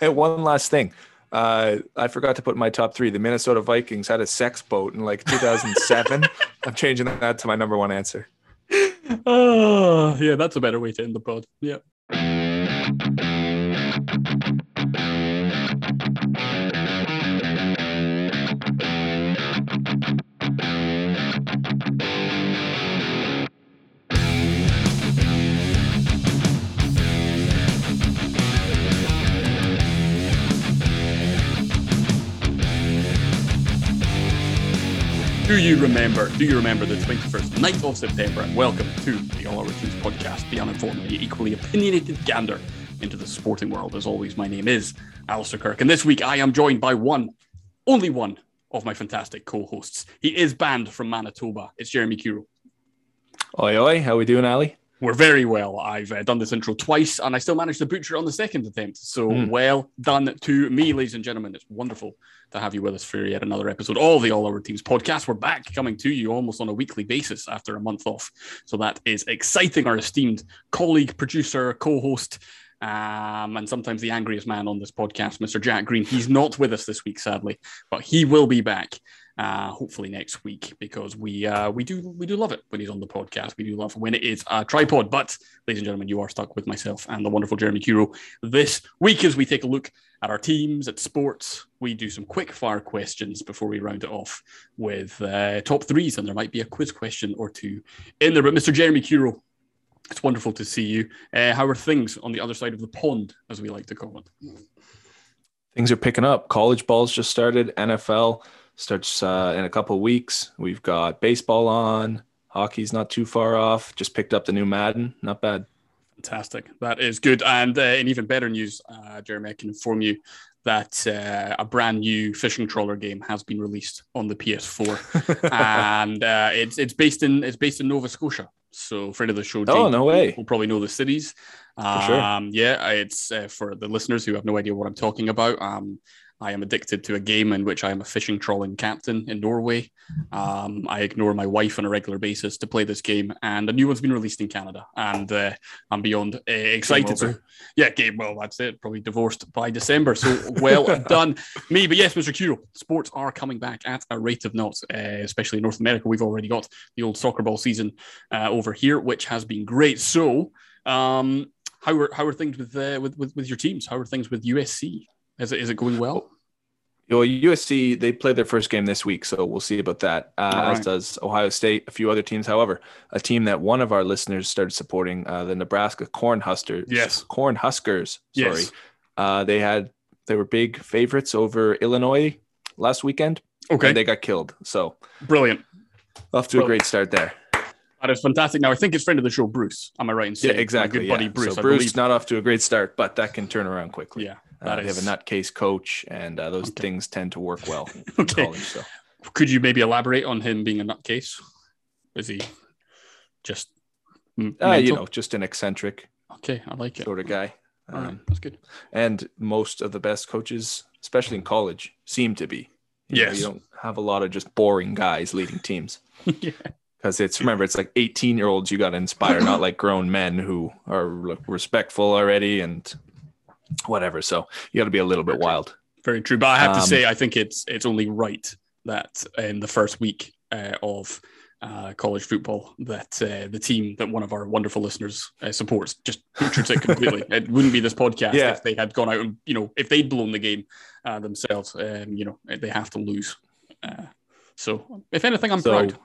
And one last thing. I forgot to put my top three. The Minnesota Vikings had a sex boat in like 2007. I'm changing that to my number one answer. Oh, yeah, that's a better way to end the pod. Yeah. Do you remember the 21st night of September? And welcome to the All Our Things podcast, the uninformed, equally opinionated gander into the sporting world. As always, my name is Alistair Kirk, and this week I am joined by only one of my fantastic co-hosts. He is banned from Manitoba. It's Jeremy Curro. Oi, oi. How we doing, Ali? We're very well. I've done this intro twice, and I still managed to butcher it on the second attempt. So Well done to me, ladies and gentlemen. It's wonderful to have you with us for yet another episode of the All Our Teams podcast. We're back coming to you almost on a weekly basis after a month off. So that is exciting. Our esteemed colleague, producer, co-host, and sometimes the angriest man on this podcast, Mr. Jack Green. He's not with us this week, sadly, but he will be back. Hopefully next week, because we do love it when he's on the podcast. We do love when it is a tripod. But, ladies and gentlemen, you are stuck with myself and the wonderful Jeremy Curro this week as we take a look at our teams, at sports. We do some quick-fire questions before we round it off with top threes, and there might be a quiz question or two in there. But, Mr. Jeremy Curro, it's wonderful to see you. How are things on the other side of the pond, as we like to call it? Things are picking up. College ball's just started. NFL starts in a couple of weeks. We've got baseball on. Hockey's not too far off. Just picked up the new Madden. Not bad. Fantastic. That is good. And in even better news, Jeremy, I can inform you that a brand new fishing trawler game has been released on the PS4, and it's based in Nova Scotia. So, friend of the show, Jake, will probably know the cities. For sure. Yeah, it's for the listeners who have no idea what I'm talking about. I am addicted to a game in which I am a fishing trawling captain in Norway. I ignore my wife on a regular basis to play this game, and a new one's been released in Canada, and I'm beyond excited. Well, that's it. Probably divorced by December, so well done me. But yes, Mr. Curro, sports are coming back at a rate of knots, especially in North America. We've already got the old soccer ball season over here, which has been great. So how are things with your teams? How are things with USC? Is it going well? Well, USC, they play their first game this week, so we'll see about that, right. As does Ohio State, a few other teams. However, a team that one of our listeners started supporting, the Nebraska Cornhuskers. Yes. Cornhuskers, sorry. Yes. They were big favorites over Illinois last weekend. Okay. And they got killed. So brilliant. Off to a great start there. That is fantastic. Now, I think it's friend of the show, Bruce. Am I right in saying? Yeah, exactly. My good buddy, Bruce. So Bruce, not off to a great start, but that can turn around quickly. Yeah. They have a nutcase coach, and those things tend to work well in college. So, could you maybe elaborate on him being a nutcase? Is he just just an eccentric? Okay, I like it. Sort of guy. All right, that's good. And most of the best coaches, especially in college, seem to be. Yes, you don't have a lot of just boring guys leading teams. Yeah. Because it's like 18-year-olds you got to inspire, not like grown men who are respectful already and whatever. So you got to be a little bit wild. Very true. But I have to say, I think it's only right that in the first week of college football that the team that one of our wonderful listeners supports just butchers it completely. It wouldn't be this podcast if they had gone out and, if they'd blown the game themselves. They have to lose. So if anything, I'm proud.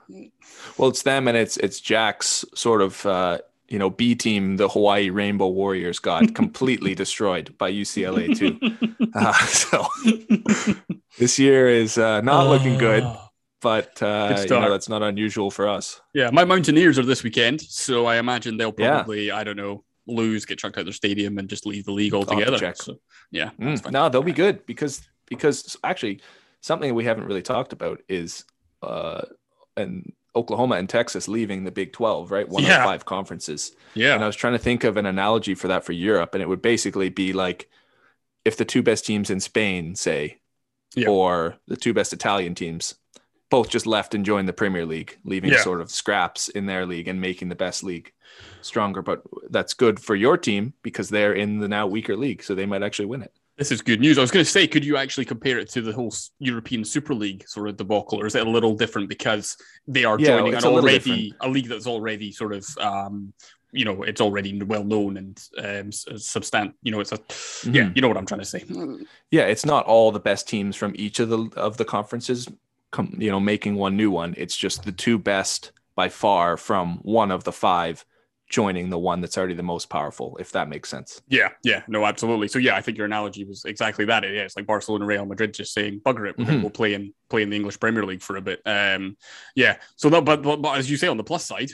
Well, it's them and it's Jack's sort of, B team, the Hawaii Rainbow Warriors got completely destroyed by UCLA too. So this year is not looking good, but that's not unusual for us. Yeah, my Mountaineers are this weekend, so I imagine they'll probably, lose, get chucked out of their stadium and just leave the league altogether. So, yeah. No, they'll be good because actually – something we haven't really talked about is and Oklahoma and Texas leaving the Big 12, right? One of five conferences. Yeah. And I was trying to think of an analogy for that for Europe, and it would basically be like if the two best teams in Spain, say, or the two best Italian teams, both just left and joined the Premier League, leaving sort of scraps in their league and making the best league stronger. But that's good for your team because they're in the now weaker league, so they might actually win it. This is good news. I was going to say, could you actually compare it to the whole European Super League sort of debacle, or is it a little different because they are joining a league that's already sort of, it's already well known and you know what I'm trying to say. Yeah, it's not all the best teams from each of the conferences, making one new one. It's just the two best by far from one of the five joining the one that's already the most powerful, if that makes sense. Yeah, no, absolutely. So yeah, I think your analogy was exactly that. Yeah, it's like Barcelona, Real Madrid just saying, bugger it, we'll play in the English Premier League for a bit. So that, but as you say, on the plus side,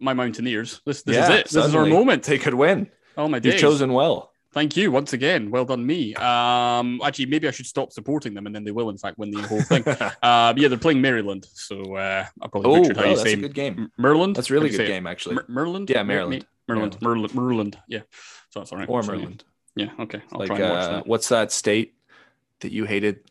my Mountaineers, this is it. This is our moment. They could win. Oh my days! You've chosen well. Thank you once again. Well done, me. Actually, maybe I should stop supporting them, and then they will, in fact, win the whole thing. They're playing Maryland, so I probably butchered how you say. That's a good game. Maryland. That's a really good game, actually. Maryland. Yeah, Maryland. Maryland. Yeah, so that's all right. Or Maryland. Yeah. Okay. I'll try and watch that. What's that state that you hated?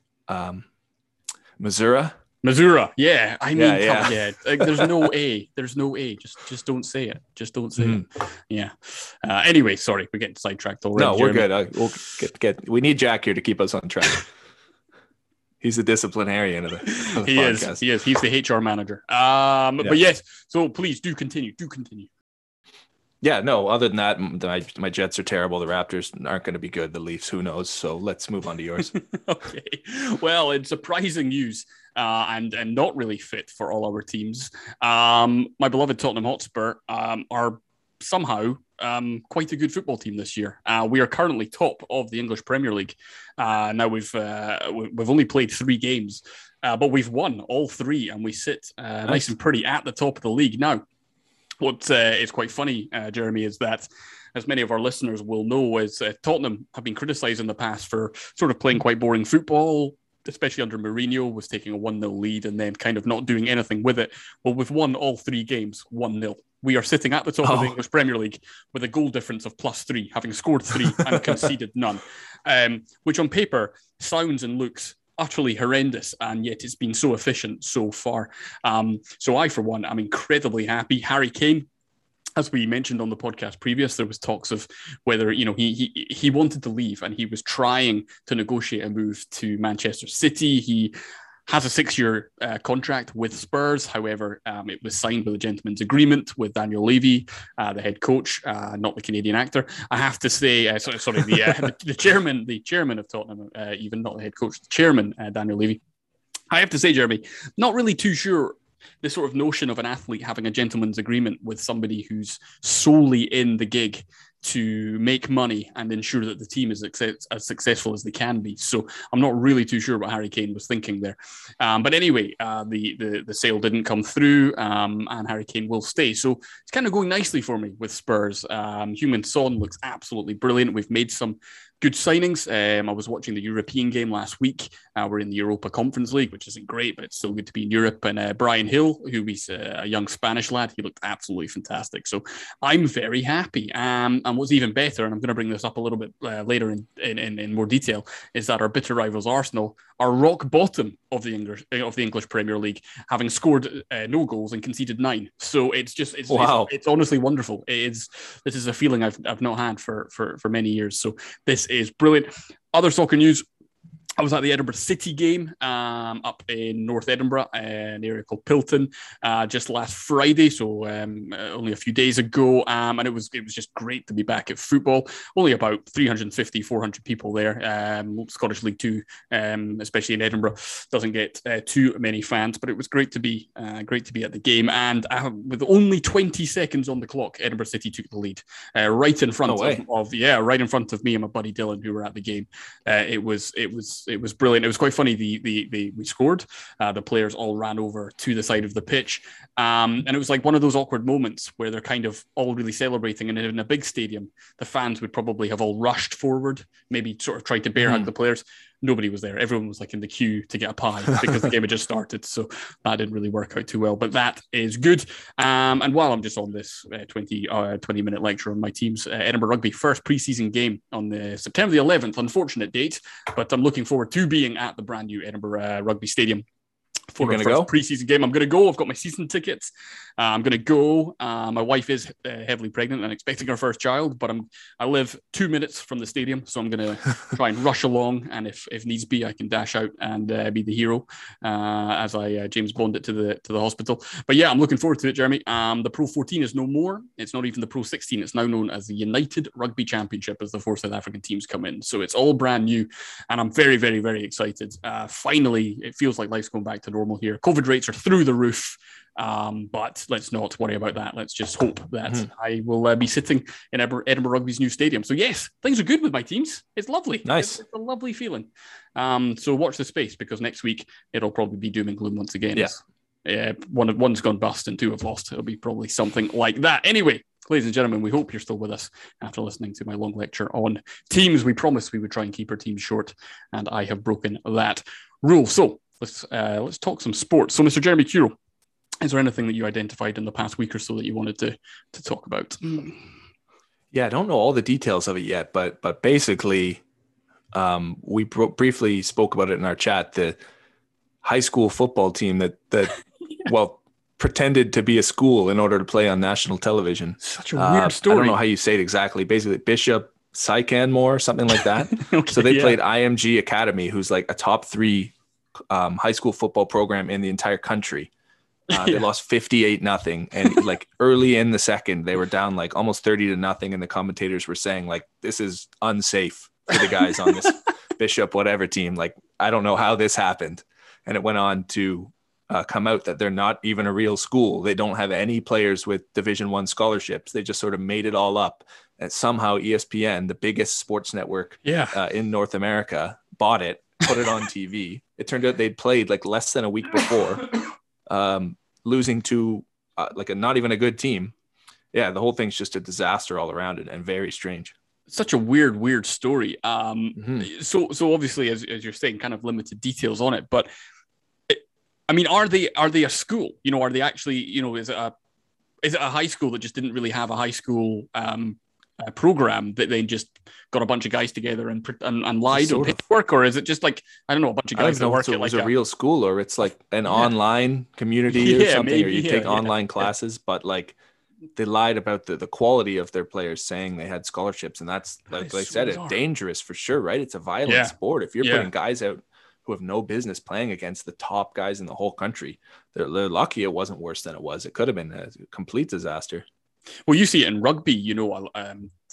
Missouri. Missouri, yeah. I mean, there's no A. There's no A. Just don't say it. Just don't say it. Yeah. Anyway, sorry, we're getting sidetracked already. No, we're Jeremy. Good. We need Jack here to keep us on track. He's the disciplinarian of the podcast. He is. He's the HR manager. But yes, so please do continue. Yeah, no, other than that, my Jets are terrible. The Raptors aren't going to be good. The Leafs, who knows? So let's move on to yours. Okay. Well, in surprising news, and not really fit for all our teams, my beloved Tottenham Hotspur are somehow quite a good football team this year. We are currently top of the English Premier League. Now we've only played 3 games, but we've won all 3, and we sit nice and pretty at the top of the league now. What is quite funny, Jeremy, is that, as many of our listeners will know, is Tottenham have been criticised in the past for sort of playing quite boring football, especially under Mourinho, was taking a 1-0 lead and then kind of not doing anything with it. Well, we've won all 3 games 1-0. We are sitting at the top of the English Premier League with a goal difference of +3, having scored 3 and conceded none, which on paper sounds and looks utterly horrendous, and yet it's been so efficient so far. So I, for one, am incredibly happy. Harry Kane, as we mentioned on the podcast previous, there was talks of whether, he wanted to leave, and he was trying to negotiate a move to Manchester City. He has a 6-year contract with Spurs. However, it was signed with a gentleman's agreement with Daniel Levy, the head coach, not the Canadian actor. I have to say, the chairman of Tottenham, even not the head coach, the chairman, Daniel Levy. I have to say, Jeremy, not really too sure this sort of notion of an athlete having a gentleman's agreement with somebody who's solely in the gig to make money and ensure that the team is as successful as they can be. So I'm not really too sure what Harry Kane was thinking there. But anyway, the sale didn't come through, and Harry Kane will stay. So it's kind of going nicely for me with Spurs. Heung-min Son looks absolutely brilliant. We've made some good signings. I was watching the European game last week. We're in the Europa Conference League, which isn't great, but it's still good to be in Europe. And Brian Hill, who is a young Spanish lad, he looked absolutely fantastic. So I'm very happy. And what's even better, and I'm going to bring this up a little bit later in more detail, is that our bitter rivals Arsenal are rock bottom of the English Premier League, having scored no goals and conceded 9. So it's honestly wonderful. This is a feeling I've not had for many years. So this is brilliant. Other soccer news. I was at the Edinburgh City game up in North Edinburgh, an area called Pilton, just last Friday, so only a few days ago, and it was just great to be back at football. Only about 350, 400 people there. Scottish League 2, especially in Edinburgh, doesn't get too many fans, but it was great to be at the game. And with only 20 seconds on the clock, Edinburgh City took the lead, right in front of me and my buddy Dylan, who were at the game. It was brilliant. It was quite funny. We scored. The players all ran over to the side of the pitch, and it was like one of those awkward moments where they're kind of all really celebrating. And in a big stadium, the fans would probably have all rushed forward, maybe sort of tried to bear hug the players. Nobody was there. Everyone was like in the queue to get a pie because the game had just started. So that didn't really work out too well, but that is good. And while I'm just on this 20-minute lecture on my team's Edinburgh Rugby first preseason game on the September the 11th, unfortunate date, but I'm looking forward to being at the brand new Edinburgh Rugby Stadium for the first preseason game. I'm going to go. I've got my season tickets. I'm going to go. My wife is heavily pregnant and expecting her first child, but I live 2 minutes from the stadium, so I'm going to try and rush along. And if needs be, I can dash out and be the hero as I James Bond it to the hospital. But yeah, I'm looking forward to it, Jeremy. The Pro 14 is no more. It's not even the Pro 16. It's now known as the United Rugby Championship as the four South African teams come in. So it's all brand new, and I'm very, very, very excited. Finally, it feels like life's going back to normal here. COVID rates are through the roof, but let's not worry about that. Let's just hope that I will be sitting in Edinburgh Rugby's new stadium. So yes, things are good with my teams. It's lovely. Nice. It's a lovely feeling. So watch the space, because next week it'll probably be doom and gloom once again. Yeah. One's gone bust and two have lost. It'll be probably something like that. Anyway, ladies and gentlemen, we hope you're still with us after listening to my long lecture on teams. We promised we would try and keep our teams short, and I have broken that rule. So let's talk some sports. So, Mr. Jeremy Curro, is there anything that you identified in the past week or so that you wanted to talk about? Yeah, I don't know all the details of it yet, but basically, we briefly spoke about it in our chat. The high school football team that pretended to be a school in order to play on national television. Such a weird story. I don't know how you say it exactly. Basically, Bishop Sycamore, something like that. Okay, so they played IMG Academy, who's like a top three high school football program in the entire country. They lost 58-0, and like early in the second, they were down like almost 30-0, and the commentators were saying like, this is unsafe for the guys on this Bishop whatever team. Like, I don't know how this happened. And it went on to come out that they're not even a real school. They don't have any players with Division I scholarships. They just sort of made it all up. And somehow ESPN, the biggest sports network in North America, bought it, put it on TV. It turned out they'd played like less than a week before, losing to like not even a good team. Yeah, the whole thing's just a disaster all around it, and very strange. Such a weird story. So obviously, as you're saying, kind of limited details on it, but I mean, are they a school? You know, are they actually, you know, is it a high school that just didn't really have a high school program, that they just got a bunch of guys together and lied on paperwork? Or is it just like, I don't know, a bunch of guys that work at like a real school, or it's like an online community or something, maybe, or you take online classes, but like they lied about the quality of their players, saying they had scholarships. And that's, like I said, it's dangerous for sure, right? It's a violent sport. If you're putting guys out who have no business playing against the top guys in the whole country. They're lucky it wasn't worse than it was. It could have been a complete disaster. Well, you see it in rugby, you know,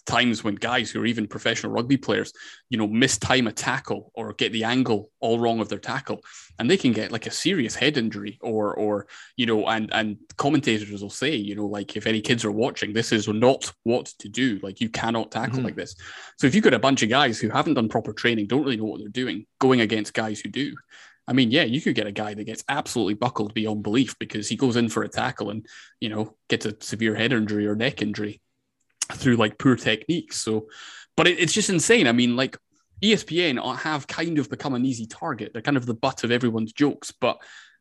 times when guys who are even professional rugby players, you know, mistime a tackle or get the angle all wrong of their tackle, and they can get like a serious head injury or, you know, and commentators will say, you know, like, if any kids are watching, this is not what to do. Like, you cannot tackle like this. So if you've got a bunch of guys who haven't done proper training, don't really know what they're doing, going against guys who do, I mean, yeah, you could get a guy that gets absolutely buckled beyond belief because he goes in for a tackle and, you know, gets a severe head injury or neck injury through like poor techniques. So, but it's just insane. I mean, like, ESPN have kind of become an easy target. They're kind of the butt of everyone's jokes, but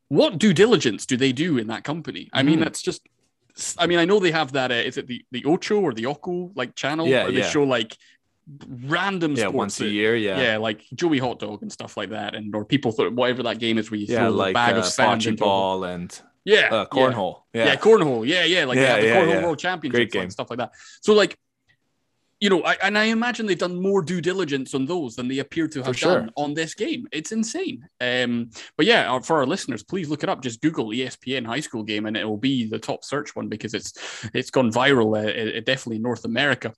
what due diligence do they do in that company? I mean, that's just, I mean, I know they have that, is it the Ocho or the Ocho like channel where they show like random sports once a year, like Joey Hot Dog and stuff like that, and or people thought whatever that game is where you throw like bag of sand and ball and cornhole. Cornhole. Like the Cornhole World Championships and stuff like that. So like, you know, I imagine they've done more due diligence on those than they appear to have done on this game. It's insane. But yeah, for our listeners, please look it up. Just Google ESPN high school game and it will be the top search one, because it's gone viral, definitely in North America.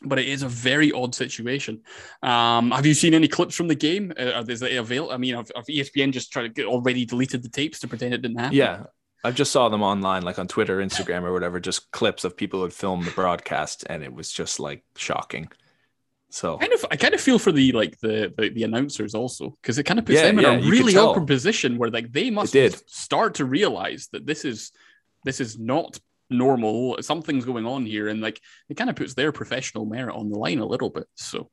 But it is a very odd situation. Have you seen any clips from the game? Is it available? I mean, have ESPN just tried to already deleted the tapes to pretend it didn't happen? Yeah, I just saw them online, like on Twitter, Instagram, or whatever. Just clips of people who had filmed the broadcast, and it was just like shocking. So I kind of feel for the announcers also, because it kind of puts them in a really awkward position where like they must start to realize that this is not normal, something's going on here, and like it kind of puts their professional merit on the line a little bit. So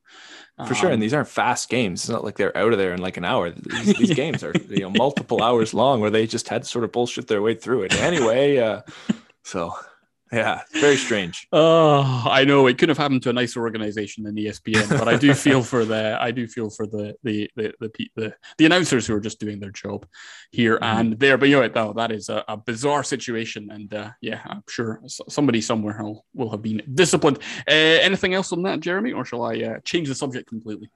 for sure, and these aren't fast games. It's not like they're out of there in like an hour. These games are, you know, multiple hours long, where they just had to sort of bullshit their way through it anyway. So Yeah, very strange. Oh, I know. It could have happened to a nicer organization than ESPN, but I do feel for the I do feel for the announcers who are just doing their job here and there. But you know, that is a bizarre situation, and yeah, I'm sure somebody somewhere will have been disciplined. Anything else on that, Jeremy, or shall I change the subject completely?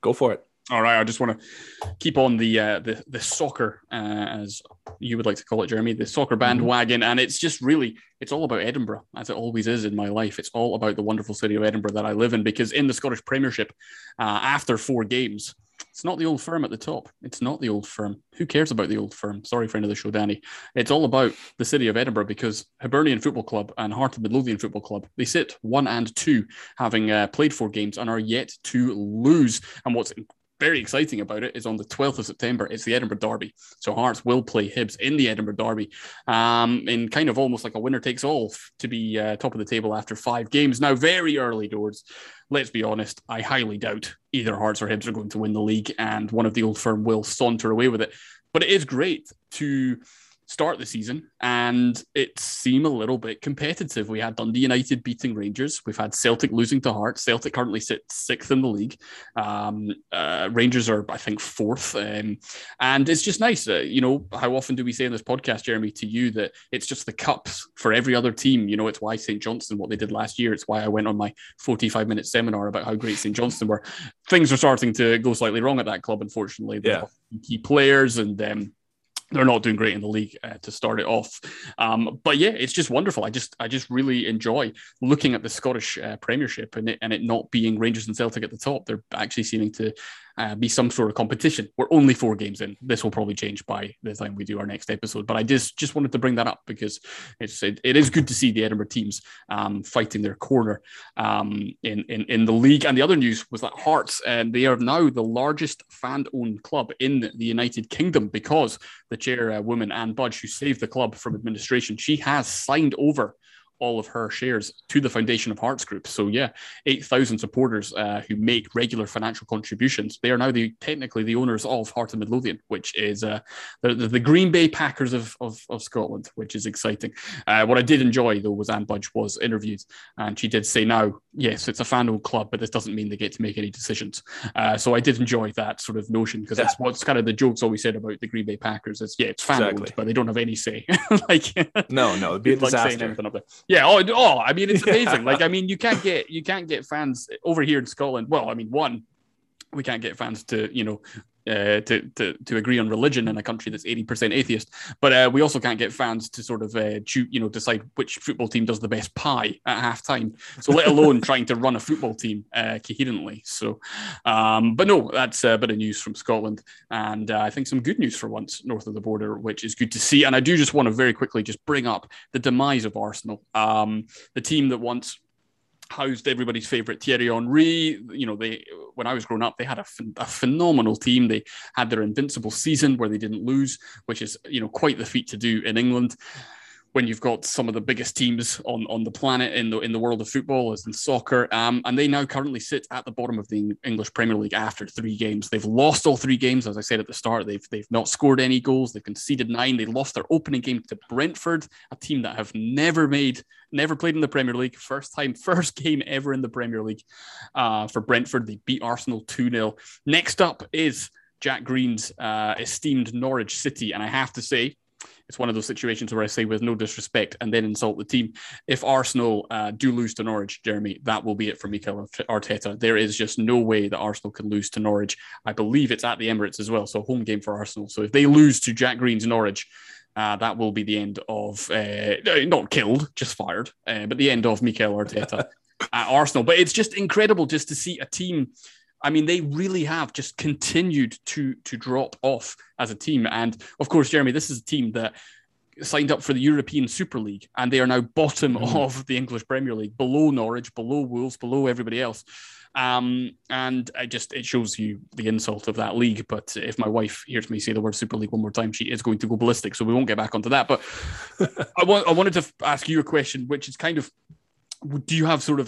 Go for it. All right, I just want to keep on the soccer, as you would like to call it, Jeremy, the soccer bandwagon. And it's just really, it's all about Edinburgh, as it always is in my life. It's all about the wonderful city of Edinburgh that I live in, because in the Scottish Premiership, after four games, it's not the Old Firm at the top. It's not the Old Firm. Who cares about the Old Firm? Sorry, friend of the show, Danny. It's all about the city of Edinburgh, because Hibernian Football Club and Heart of Midlothian Football Club, they sit 1 and 2, having played four games and are yet to lose. And what's very exciting about it is on the 12th of September, it's the Edinburgh Derby. So Hearts will play Hibs in the Edinburgh Derby in kind of almost like a winner takes all to be top of the table after five games. Now, very early doors. Let's be honest, I highly doubt either Hearts or Hibs are going to win the league, and one of the Old Firm will saunter away with it. But it is great to start the season and it seemed a little bit competitive. We had Dundee United beating Rangers. We've had Celtic losing to Hearts. Celtic currently sits 6th in the league. Rangers are, I think, 4th. And it's just nice. You know, how often do we say in this podcast, Jeremy, to you that it's just the cups for every other team? You know, it's why St. Johnstone, what they did last year, it's why I went on my 45-minute seminar about how great St. Johnstone were. Things are starting to go slightly wrong at that club, unfortunately. They've lost key players and they're not doing great in the league to start it off. But yeah, it's just wonderful. I just really enjoy looking at the Scottish Premiership and it not being Rangers and Celtic at the top. They're actually seeming to be some sort of competition. We're only four games in. This will probably change by the time we do our next episode. But I just wanted to bring that up because it is good to see the Edinburgh teams fighting their corner in the league. And the other news was that Hearts, they are now the largest fan-owned club in the United Kingdom because the chairwoman, Anne Budge, who saved the club from administration, she has signed over all of her shares to the Foundation of Hearts Group. So yeah, 8,000 supporters who make regular financial contributions. They are now technically the owners of Heart of Midlothian, which is the Green Bay Packers of Scotland, which is exciting. What I did enjoy, though, was Anne Budge was interviewed and she did say, now, yes, it's a fan-owned club, but this doesn't mean they get to make any decisions. So I did enjoy that sort of notion because that's what's kind of the jokes always said about the Green Bay Packers. It's, yeah, it's fan-owned, but they don't have any say. No, it'd be a disaster. Like yeah. Oh, I mean, it's amazing. Like, I mean, you can't get fans over here in Scotland. Well, I mean, one, we can't get fans to, you know, to agree on religion in a country that's 80% atheist, but we also can't get fans to sort of decide which football team does the best pie at halftime. So let alone trying to run a football team coherently. So, but no, that's a bit of news from Scotland, and I think some good news for once north of the border, which is good to see. And I do just want to very quickly just bring up the demise of Arsenal, the team that once housed everybody's favourite Thierry Henry. You know, when I was growing up, they had a phenomenal team. They had their invincible season where they didn't lose, which is, you know, quite the feat to do in England when you've got some of the biggest teams on the planet in the world of football, as in soccer. And they now currently sit at the bottom of the English Premier League after three games. They've lost all three games. As I said at the start, they've not scored any goals. They've conceded 9. They lost their opening game to Brentford, a team that have never played in the Premier League. First game ever in the Premier League for Brentford. They beat Arsenal 2-0. Next up is Jack Green's esteemed Norwich City. And I have to say, it's one of those situations where I say with no disrespect and then insult the team. If Arsenal do lose to Norwich, Jeremy, that will be it for Mikel Arteta. There is just no way that Arsenal can lose to Norwich. I believe it's at the Emirates as well, so home game for Arsenal. So if they lose to Jack Green's Norwich, that will be the end of, not killed, just fired, but the end of Mikel Arteta at Arsenal. But it's just incredible just to see a team. I mean, they really have just continued to drop off as a team. And of course, Jeremy, this is a team that signed up for the European Super League, and they are now bottom of the English Premier League, below Norwich, below Wolves, below everybody else. And it shows you the insult of that league. But if my wife hears me say the word Super League one more time, she is going to go ballistic. So we won't get back onto that. But I wanted to ask you a question, which is kind of, do you have sort of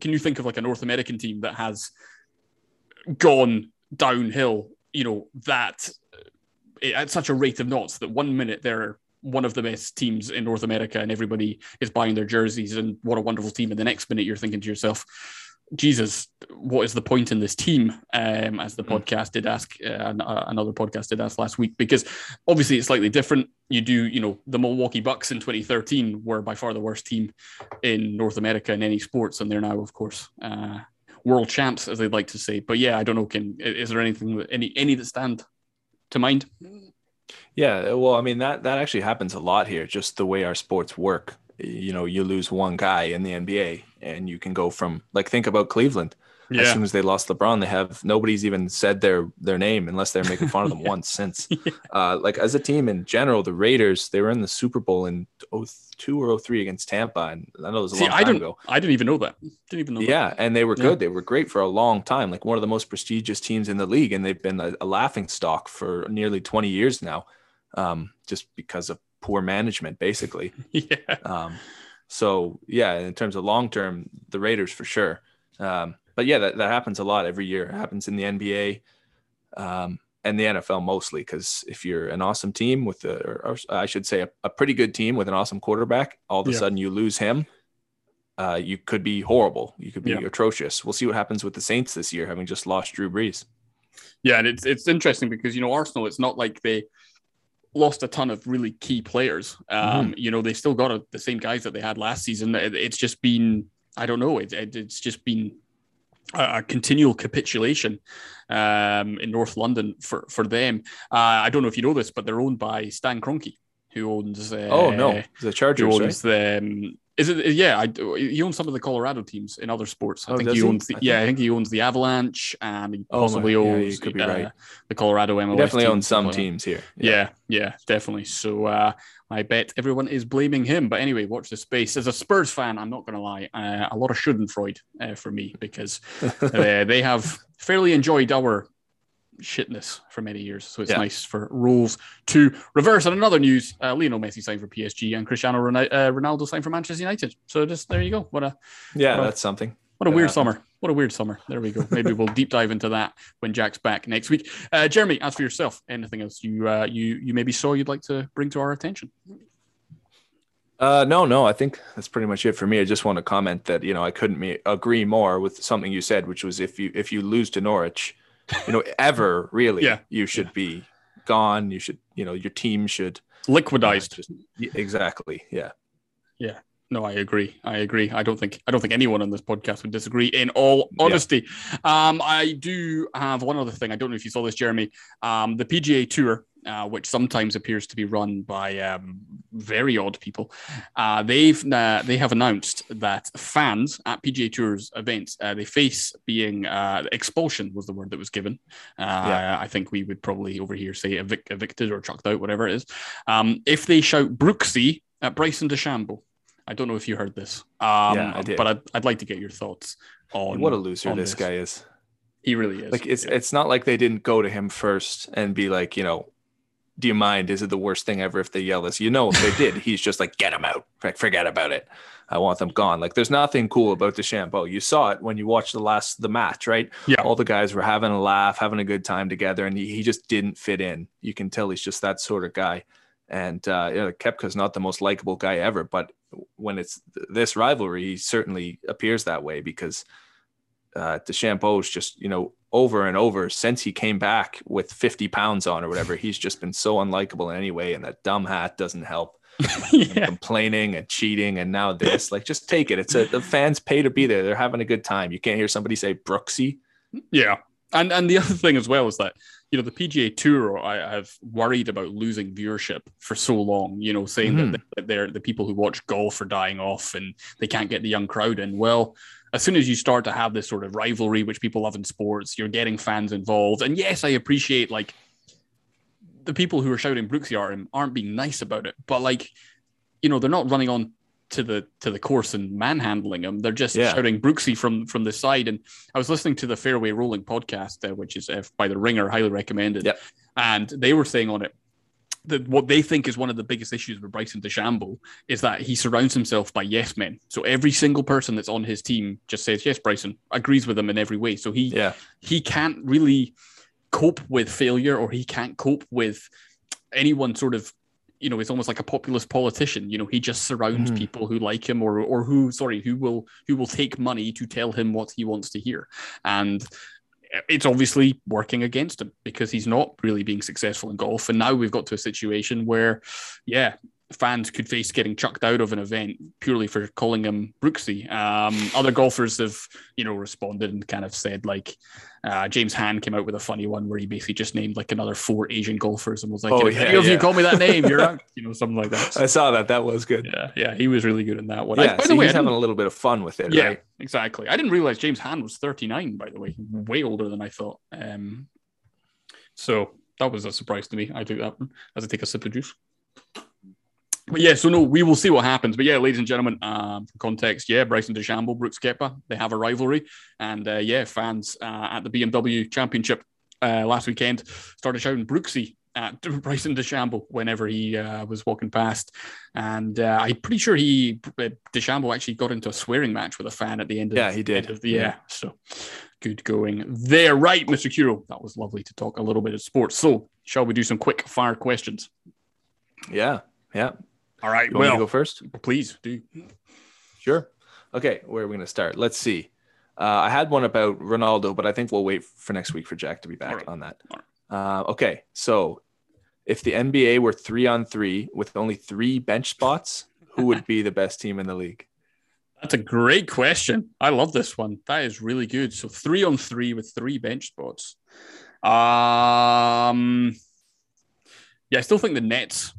can you think of like a North American team that has gone downhill, you know, that at such a rate of knots that one minute they're one of the best teams in North America and everybody is buying their jerseys and what a wonderful team. And the next minute you're thinking to yourself, Jesus, what is the point in this team? As the podcast did ask, another podcast did ask last week, because obviously it's slightly different. The Milwaukee Bucks in 2013 were by far the worst team in North America in any sports. And they're now, of course, world champs, as they'd like to say. But yeah, I don't know, is there anything, any that stand to mind? Yeah, well, I mean, that actually happens a lot here, just the way our sports work. You know, you lose one guy in the NBA and you can go from, like, think about Cleveland. Yeah. As soon as they lost LeBron, nobody's even said their name unless they're making fun of them once since. Yeah. Like, as a team in general, the Raiders, they were in the Super Bowl in 02 or 03 against Tampa. And I know it was a long time ago. I didn't even know that. Yeah, and they were good. Yeah. They were great for a long time, like one of the most prestigious teams in the league. And they've been a laughing stock for nearly 20 years now, just because of poor management, basically. Yeah. So, yeah, in terms of long term, the Raiders for sure. But yeah, that happens a lot every year. It happens in the NBA and the NFL mostly, because if you're an awesome team with a pretty good team with an awesome quarterback, all of a sudden you lose him. You could be horrible. You could be atrocious. We'll see what happens with the Saints this year, having just lost Drew Brees. Yeah, and it's interesting because, Arsenal, it's not like they lost a ton of really key players. They still got the same guys that they had last season. It's just been, I don't know, it's just been a continual capitulation in North London for them. I don't know if you know this, but they're owned by Stan Kroenke, who owns the Chargers. Who owns he owns some of the Colorado teams in other sports. I think he owns the Avalanche, and he possibly owns the Colorado MLS. He definitely owns some teams here. Yeah, definitely. So I bet everyone is blaming him. But anyway, watch the space. As a Spurs fan, I'm not going to lie, a lot of Schadenfreude for me, because they have fairly enjoyed our shitness for many years, so it's nice for roles to reverse. And in other news, Lionel Messi signed for PSG and Cristiano Ronaldo signed for Manchester United, so just there you go. That's something. What a weird summer. There we go. Maybe we'll deep dive into that when Jack's back next week. Jeremy, as for yourself, anything else you maybe saw you'd like to bring to our attention? No, I think that's pretty much it for me. I just want to comment that I couldn't agree more with something you said, which was if you lose to Norwich ever really, you should be gone. You should, your team should liquidized. Exactly. Yeah. Yeah. No, I agree. I don't think anyone on this podcast would disagree, in all honesty. Yeah. I do have one other thing. I don't know if you saw this, Jeremy. The PGA Tour, which sometimes appears to be run by very odd people, they have announced that fans at PGA Tour's events, they face being expulsion was the word that was given. I think we would probably over here say evicted or chucked out, whatever it is, if they shout Brooksy at Bryson DeChambeau. I don't know if you heard this, I did. But I'd like to get your thoughts on what a loser this guy is. He really is. Like it's not like they didn't go to him first and be like, do you mind? Is it the worst thing ever if they yell this? If they did, he's just like, get him out. Like, forget about it. I want them gone. Like, there's nothing cool about DeChambeau. You saw it when you watched the match, right? Yeah. All the guys were having a laugh, having a good time together, and he just didn't fit in. You can tell he's just that sort of guy. And Koepka's not the most likable guy ever, but when it's this rivalry, he certainly appears that way, because DeChambeau's just, over and over since he came back with 50 pounds on or whatever, he's just been so unlikable in any way. And that dumb hat doesn't help. And complaining and cheating. And now this, like, just take it. It's the fans pay to be there. They're having a good time. You can't hear somebody say Brooksy. Yeah. And the other thing as well is that, the PGA Tour, I have worried about losing viewership for so long, saying that they're the people who watch golf are dying off and they can't get the young crowd in. Well, as soon as you start to have this sort of rivalry, which people love in sports, you're getting fans involved. And yes, I appreciate, like, the people who are shouting Brooksy at him aren't being nice about it, but, like, they're not running on to the course and manhandling them. They're just shouting Brooksy from the side. And I was listening to the Fairway Rolling podcast, which is by The Ringer, highly recommended. Yep. And they were saying on it that what they think is one of the biggest issues with Bryson DeChambeau is that he surrounds himself by yes men. So every single person that's on his team just says, yes, Bryson, agrees with him in every way. So he can't really cope with failure, or he can't cope with anyone sort of you know, is almost like a populist politician. You know, he just surrounds people who like him or who will take money to tell him what he wants to hear. And it's obviously working against him because he's not really being successful in golf. And now we've got to a situation where, yeah, fans could face getting chucked out of an event purely for calling him Brooksy. Other golfers have, you know, responded and kind of said, like, James Han came out with a funny one where he basically just named like another 4 Asian golfers and was like, if you call me that name, you're out, you know, something like that. So, I saw that. That was good. Yeah. He was really good in that one. Yeah, by the way, he's having a little bit of fun with it. Yeah, right? Exactly. I didn't realize James Han was 39, by the way, way older than I thought. So that was a surprise to me. I took that one as I take a sip of juice. But yeah, so no, we will see what happens. But yeah, ladies and gentlemen, for context, yeah, Bryson DeChambeau, Brooks Koepka, they have a rivalry. And yeah, fans at the BMW Championship last weekend started shouting Brooksy at Bryson DeChambeau whenever he was walking past. And I'm pretty sure DeChambeau actually got into a swearing match with a fan at the end of the So good going there. Right, Mr. Curro, that was lovely to talk a little bit of sports. So shall we do some quick fire questions? Yeah. All right. You want me to go first? Please do. Sure. Okay. Where are we going to start? Let's see. I had one about Ronaldo, but I think we'll wait for next week for Jack to be back on that. Okay. So if the NBA were 3-on-3 with only 3 bench spots, who would be the best team in the league? That's a great question. I love this one. That is really good. So 3-on-3 with 3 bench spots. Yeah, I still think the Nets,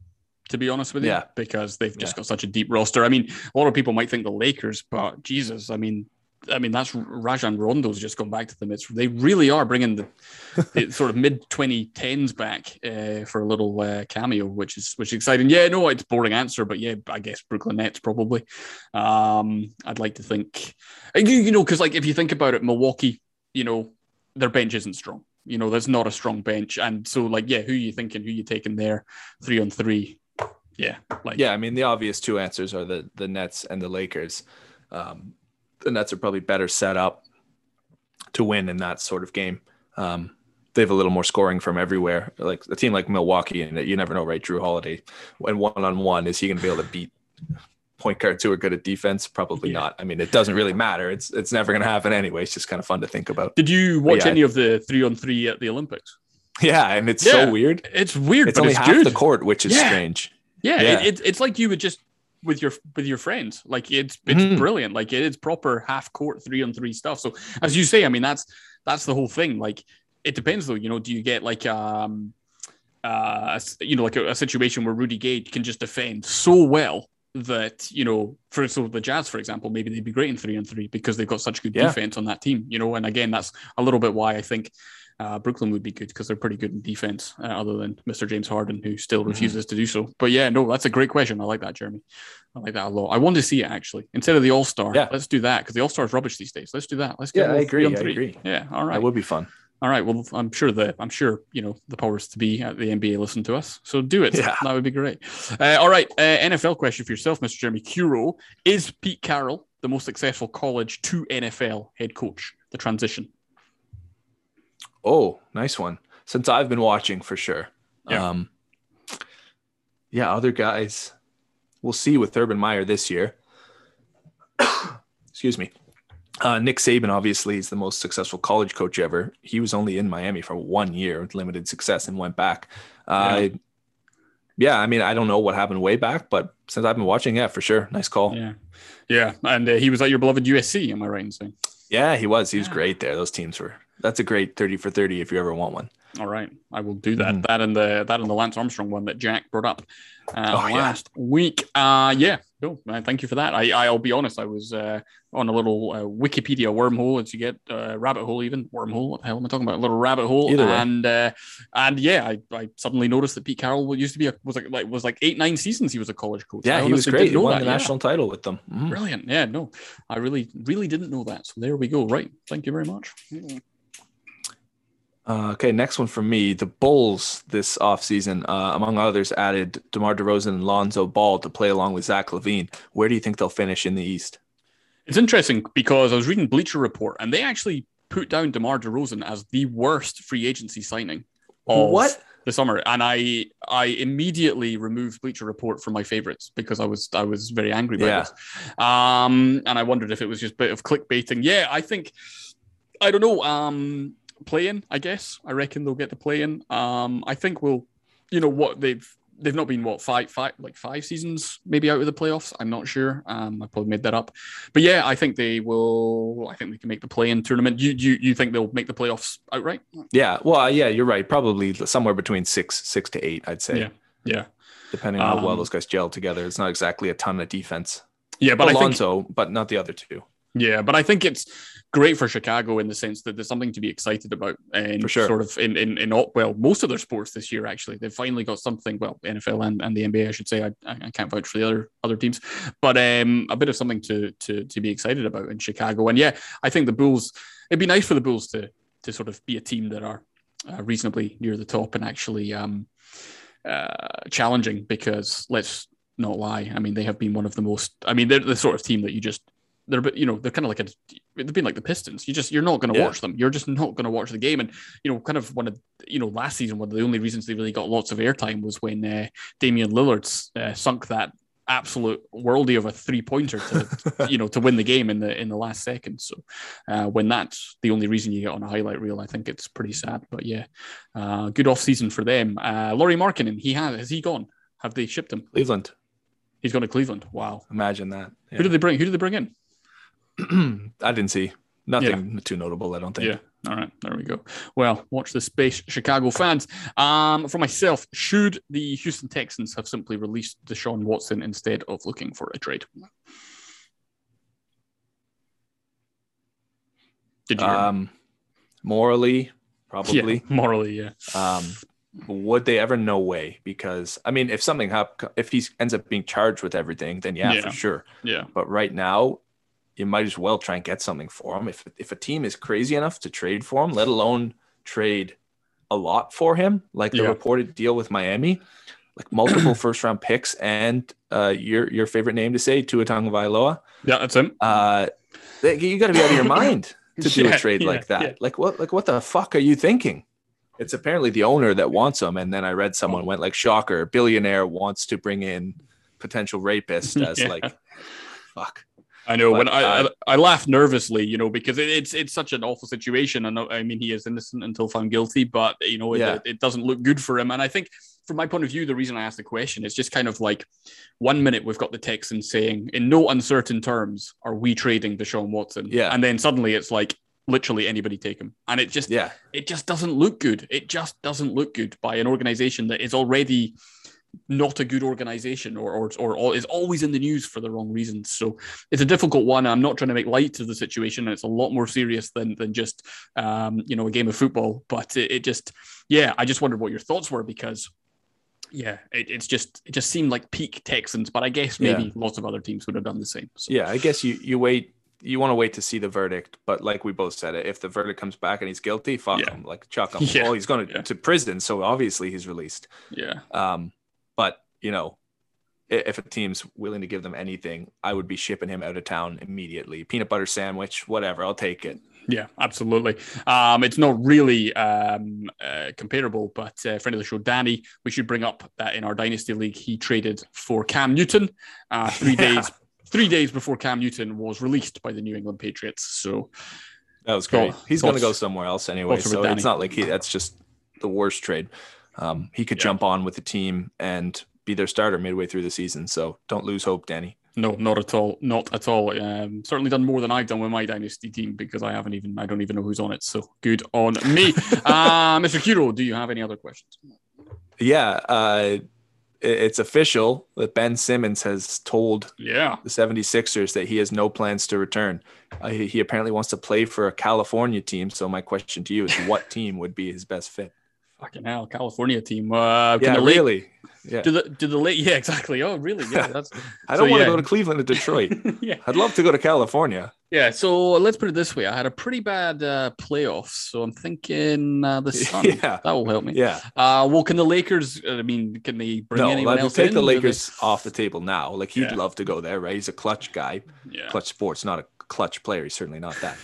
to be honest with you, because they've just got such a deep roster. I mean, a lot of people might think the Lakers, but Jesus, I mean that's Rajon Rondo's just gone back to them. They really are bringing the sort of mid-2010s back for a little cameo, which is exciting. Yeah, no, it's a boring answer, but yeah, I guess Brooklyn Nets probably. I'd like to think, you know, because like if you think about it, Milwaukee, you know, their bench isn't strong. You know, there's not a strong bench, and so like yeah, who are you thinking? Who are you taking there? 3-on-3. Yeah. I mean, the obvious 2 answers are the Nets and the Lakers. The Nets are probably better set up to win in that sort of game. They have a little more scoring from everywhere. Like a team like Milwaukee, and you never know, right? Drew Holiday, when one-on-one, is he going to be able to beat point guards who are good at defense? Probably not. I mean, it doesn't really matter. It's never going to happen anyway. It's just kind of fun to think about. Did you watch any of the 3-on-3 at the Olympics? Yeah, and it's so weird. It's weird, but it's only half the court, which is strange. Yeah. It's like you would just with your friends. Like it's brilliant. Like it is proper half court 3-on-3 stuff. So as you say, I mean that's the whole thing. Like it depends though. You know, do you get like you know, like a situation where Rudy Gay can just defend so well that, you know, so the Jazz, for example, maybe they'd be great in 3-on-3 because they've got such good defense on that team. You know, and again, that's a little bit why I think Brooklyn would be good because they're pretty good in defense, other than Mr. James Harden, who still refuses to do so. But yeah, no, that's a great question. I like that, Jeremy. I like that a lot. I want to see it actually instead of the All Star. Yeah. Let's do that because the All Star is rubbish these days. Let's do that. Let's get. I agree. Yeah. All right. That would be fun. All right. Well, I'm sure you know the powers to be at the NBA listen to us. So do it. Yeah. That would be great. All right. NFL question for yourself, Mr. Jeremy Curro: is Pete Carroll the most successful college to NFL head coach? The transition. Oh, nice one. Since I've been watching, for sure. Yeah. Other guys, we'll see with Urban Meyer this year. Excuse me. Nick Saban, obviously, is the most successful college coach ever. He was only in Miami for 1 year with limited success and went back. I mean, I don't know what happened way back, but since I've been watching, for sure. Nice call. Yeah. And he was at your beloved USC, am I right in saying? Yeah, he was. He was great there. Those teams were... That's a great 30 for 30 if you ever want one. All right. I will do that. That and the Lance Armstrong one that Jack brought up last week. Cool. Thank you for that. I'll be honest. I was on a little Wikipedia wormhole, as you get, rabbit hole even. Wormhole, what the hell am I talking about? A little rabbit hole. Either way. And I suddenly noticed that Pete Carroll was like 8-9 seasons he was a college coach. Yeah, he was great. He won the national title with them. Mm-hmm. Brilliant. Yeah, no, I really, really didn't know that. So there we go. Right. Thank you very much. Okay, next one from me. The Bulls this offseason, among others, added DeMar DeRozan and Lonzo Ball to play along with Zach LaVine. Where do you think they'll finish in the East? It's interesting because I was reading Bleacher Report, and they actually put down DeMar DeRozan as the worst free agency signing of the summer, and I immediately removed Bleacher Report from my favorites because I was very angry about this. And I wondered if it was just a bit of clickbaiting. Yeah, I think, I don't know, play-in, I guess. I reckon they'll get the play-in. I think we'll, you know, what they've not been, what, five seasons maybe out of the playoffs. I'm not sure. I probably made that up. But yeah, I think they will. I think they can make the play-in tournament. You think they'll make the playoffs outright? Yeah. Well, yeah, you're right. Probably somewhere between six to eight, I'd say. Yeah. Depending on how well those guys gel together. It's not exactly a ton of defense. Yeah, but Alonso, I think, but not the other two. Yeah, but I think it's great for Chicago in the sense that there's something to be excited about, and sort of in most of their sports this year, actually. They've finally got something, well, NFL and the NBA, I should say. I can't vouch for the other teams, but a bit of something to be excited about in Chicago. And yeah, I think the Bulls, it'd be nice for the Bulls to sort of be a team that are reasonably near the top and actually challenging, because let's not lie, I mean, they have been one of the most, I mean, they're the sort of team that you just, they're kind of like they've been like the Pistons. You're not going to watch them. You're just not going to watch the game. And kind of last season, one of the only reasons they really got lots of airtime was when Damian Lillard sunk that absolute worldie of a three-pointer to win the game in the last second. So when that's the only reason you get on a highlight reel, I think it's pretty sad. But yeah, good off season for them. Lauri Markkanen, has he gone? Have they shipped him? Cleveland. He's gone to Cleveland. Wow, imagine that. Yeah. Who did they bring in? I didn't see nothing too notable, I don't think. All right, there we go. Well, watch the space, Chicago fans. For myself, should the Houston Texans have simply released Deshaun Watson instead of looking for a trade? Did you hear? Morally, probably. Yeah, morally, yeah. Would they ever? No way. Because I mean, if something happens, if he ends up being charged with everything, then yeah, for sure. Yeah. But right now, you might as well try and get something for him. If a team is crazy enough to trade for him, let alone trade a lot for him, like the reported deal with Miami, like multiple first-round picks and your favorite name to say, Tua Tagovailoa. Yeah, that's him. You got to be out of your mind to do a trade like that. Yeah. Like what the fuck are you thinking? It's apparently the owner that wants him. And then I read someone went like, shocker, billionaire wants to bring in potential rapist as like, fuck. I know, but when I laugh nervously, because it's such an awful situation. And I mean, he is innocent until found guilty, but it doesn't look good for him. And I think from my point of view, the reason I asked the question is just kind of like, one minute we've got the Texans saying, in no uncertain terms, are we trading Deshaun Watson? Yeah. And then suddenly it's like, literally anybody take him. And it just, it just doesn't look good. It just doesn't look good by an organization that is already not a good organization or is always in the news for the wrong reasons. So it's a difficult one. I'm not trying to make light of the situation, and it's a lot more serious than just, a game of football, but it just, I just wondered what your thoughts were, because it just seemed like peak Texans, but I guess maybe lots of other teams would have done the same. So. Yeah. I guess you want to wait to see the verdict, but like we both said, if the verdict comes back and he's guilty, fuck him, like chuck him. Well, he's going to prison. So obviously he's released. Yeah. But, if a team's willing to give them anything, I would be shipping him out of town immediately. Peanut butter sandwich, whatever, I'll take it. Yeah, absolutely. It's not really comparable, but a friend of the show, Danny, we should bring up that in our Dynasty League, he traded for Cam Newton 3 days before Cam Newton was released by the New England Patriots. So that was great. He's going to go somewhere else anyway, so it's not like that's just the worst trade. He could jump on with the team and be their starter midway through the season. So don't lose hope, Danny. No, not at all. Not at all. Certainly done more than I've done with my dynasty team, because I don't even know who's on it. So good on me. Mr. Curro, do you have any other questions? Yeah. It's official that Ben Simmons has told the 76ers that he has no plans to return. He apparently wants to play for a California team. So my question to you is, what team would be his best fit? Fucking hell, California team. Really? Yeah. Yeah, exactly. Oh, really? Yeah. That's. I don't want to go to Cleveland or Detroit. I'd love to go to California. Yeah. So let's put it this way: I had a pretty bad playoffs, so I'm thinking the Sun. That will help me. Yeah. Well, can the Lakers? I mean, can they bring anyone else in? Take the Lakers off the table now. Like he'd love to go there, right? He's a clutch guy. Yeah. Clutch sports, not a clutch player. He's certainly not that.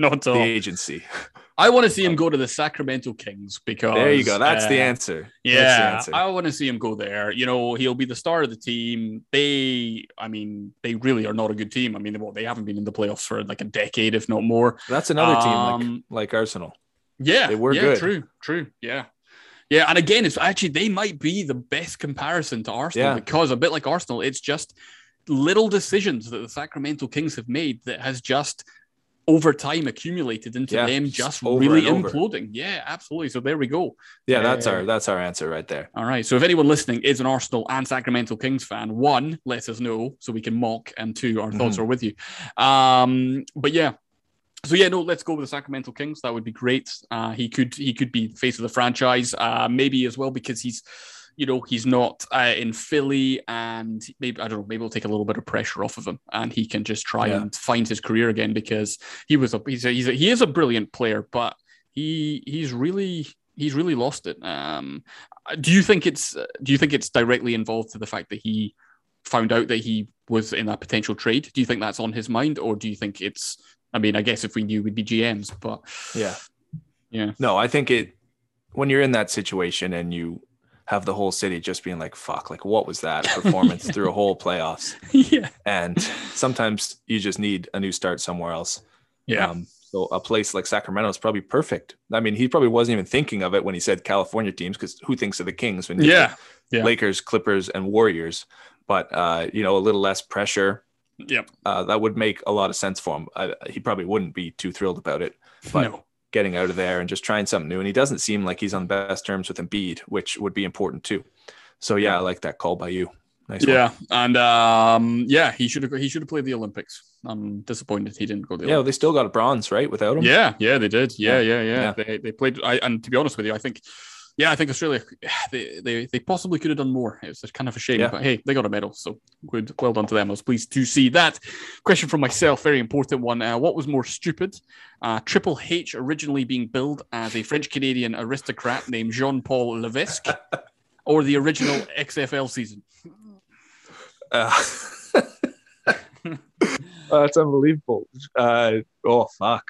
Not at all. The agency. I want to see him go to the Sacramento Kings because there you go. That's the answer. Yeah, that's the answer. I want to see him go there. You know, he'll be the star of the team. They really are not a good team. I mean, they haven't been in the playoffs for like a decade, if not more. That's another team like Arsenal. Yeah, they were good. True. Yeah, and again, it's actually they might be the best comparison to Arsenal because a bit like Arsenal, it's just little decisions that the Sacramento Kings have made that has just over time accumulated into them just really imploding. Yeah, absolutely. So there we go. Yeah, that's our answer right there. All right. So if anyone listening is an Arsenal and Sacramento Kings fan, one, let us know so we can mock, and two, our thoughts are with you. But yeah. So yeah, no, let's go with the Sacramento Kings. That would be great. He could be the face of the franchise, maybe as well because he's not in Philly, and maybe we'll take a little bit of pressure off of him, and he can just try and find his career again because he is a brilliant player, but he's really lost it. Do you think it's directly involved to the fact that he found out that he was in a potential trade? Do you think that's on his mind, or do you think it's? I mean, I guess if we knew, we'd be GMs, but yeah. No, I think when you're in that situation and you have the whole city just being like, fuck, like what was that performance through a whole playoffs? Yeah. And sometimes you just need a new start somewhere else. Yeah. So a place like Sacramento is probably perfect. I mean, he probably wasn't even thinking of it when he said California teams, because who thinks of the Kings when you Lakers, Clippers, and Warriors, but a little less pressure. Yep. That would make a lot of sense for him. He probably wouldn't be too thrilled about it, but getting out of there and just trying something new. And he doesn't seem like he's on best terms with Embiid, which would be important too. So yeah, I like that call by you. Nice one. And he should have played the Olympics. I'm disappointed he didn't go to the Olympics. They still got a bronze, right? Without him. Yeah, they did. Yeah. They played. And to be honest with you, I think Australia, they possibly could have done more. It's kind of a shame, but hey, they got a medal, so good. Well done to them. I was pleased to see that. Question from myself, very important one. What was more stupid? Triple H originally being billed as a French-Canadian aristocrat named Jean-Paul Levesque, or the original XFL season? That's unbelievable. Oh, fuck.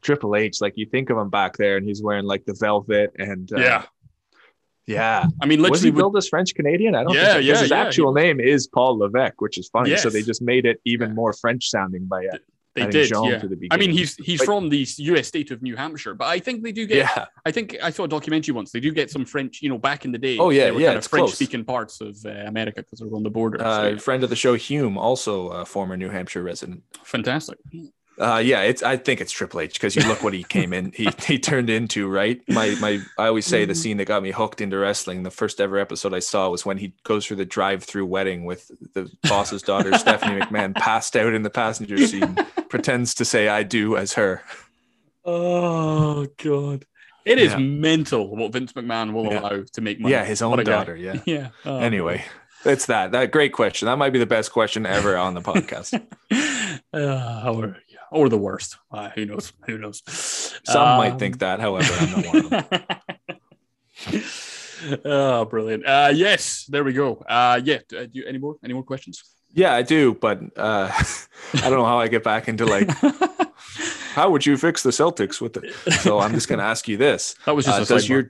Triple H, like you think of him back there, and he's wearing like the velvet and yeah. I mean, literally, was he billed as French Canadian? I don't think so. Yeah, his actual name is Paul Levesque, which is funny. Yes. So they just made it even more French sounding by it. They did. Yeah. To the he's from the U.S. state of New Hampshire, but I think they do get. Yeah. I think I saw a documentary once. They do get some French. Back in the day. Oh yeah, they were kind of French-speaking parts of America because they were on the border. Friend of the show, Hume, also a former New Hampshire resident. Fantastic. I think it's Triple H because you look what he came in. He turned into, right? I always say the scene that got me hooked into wrestling. The first ever episode I saw was when he goes through the drive-through wedding with the boss's daughter, Stephanie McMahon, passed out in the passenger seat, pretends to say "I do" as her. Oh God, it is mental what Vince McMahon will allow to make money. Yeah, his own daughter. Guy. Yeah, yeah. Oh. Anyway. It's that great question. That might be the best question ever on the podcast. Or the worst. Who knows? Some might think that, however, I'm not one of them. Oh, brilliant. Yes, there we go. Do you any more questions? Yeah, I do, but I don't know how I get back into like how would you fix the Celtics with it? So I'm just gonna ask you this. That was just a segment.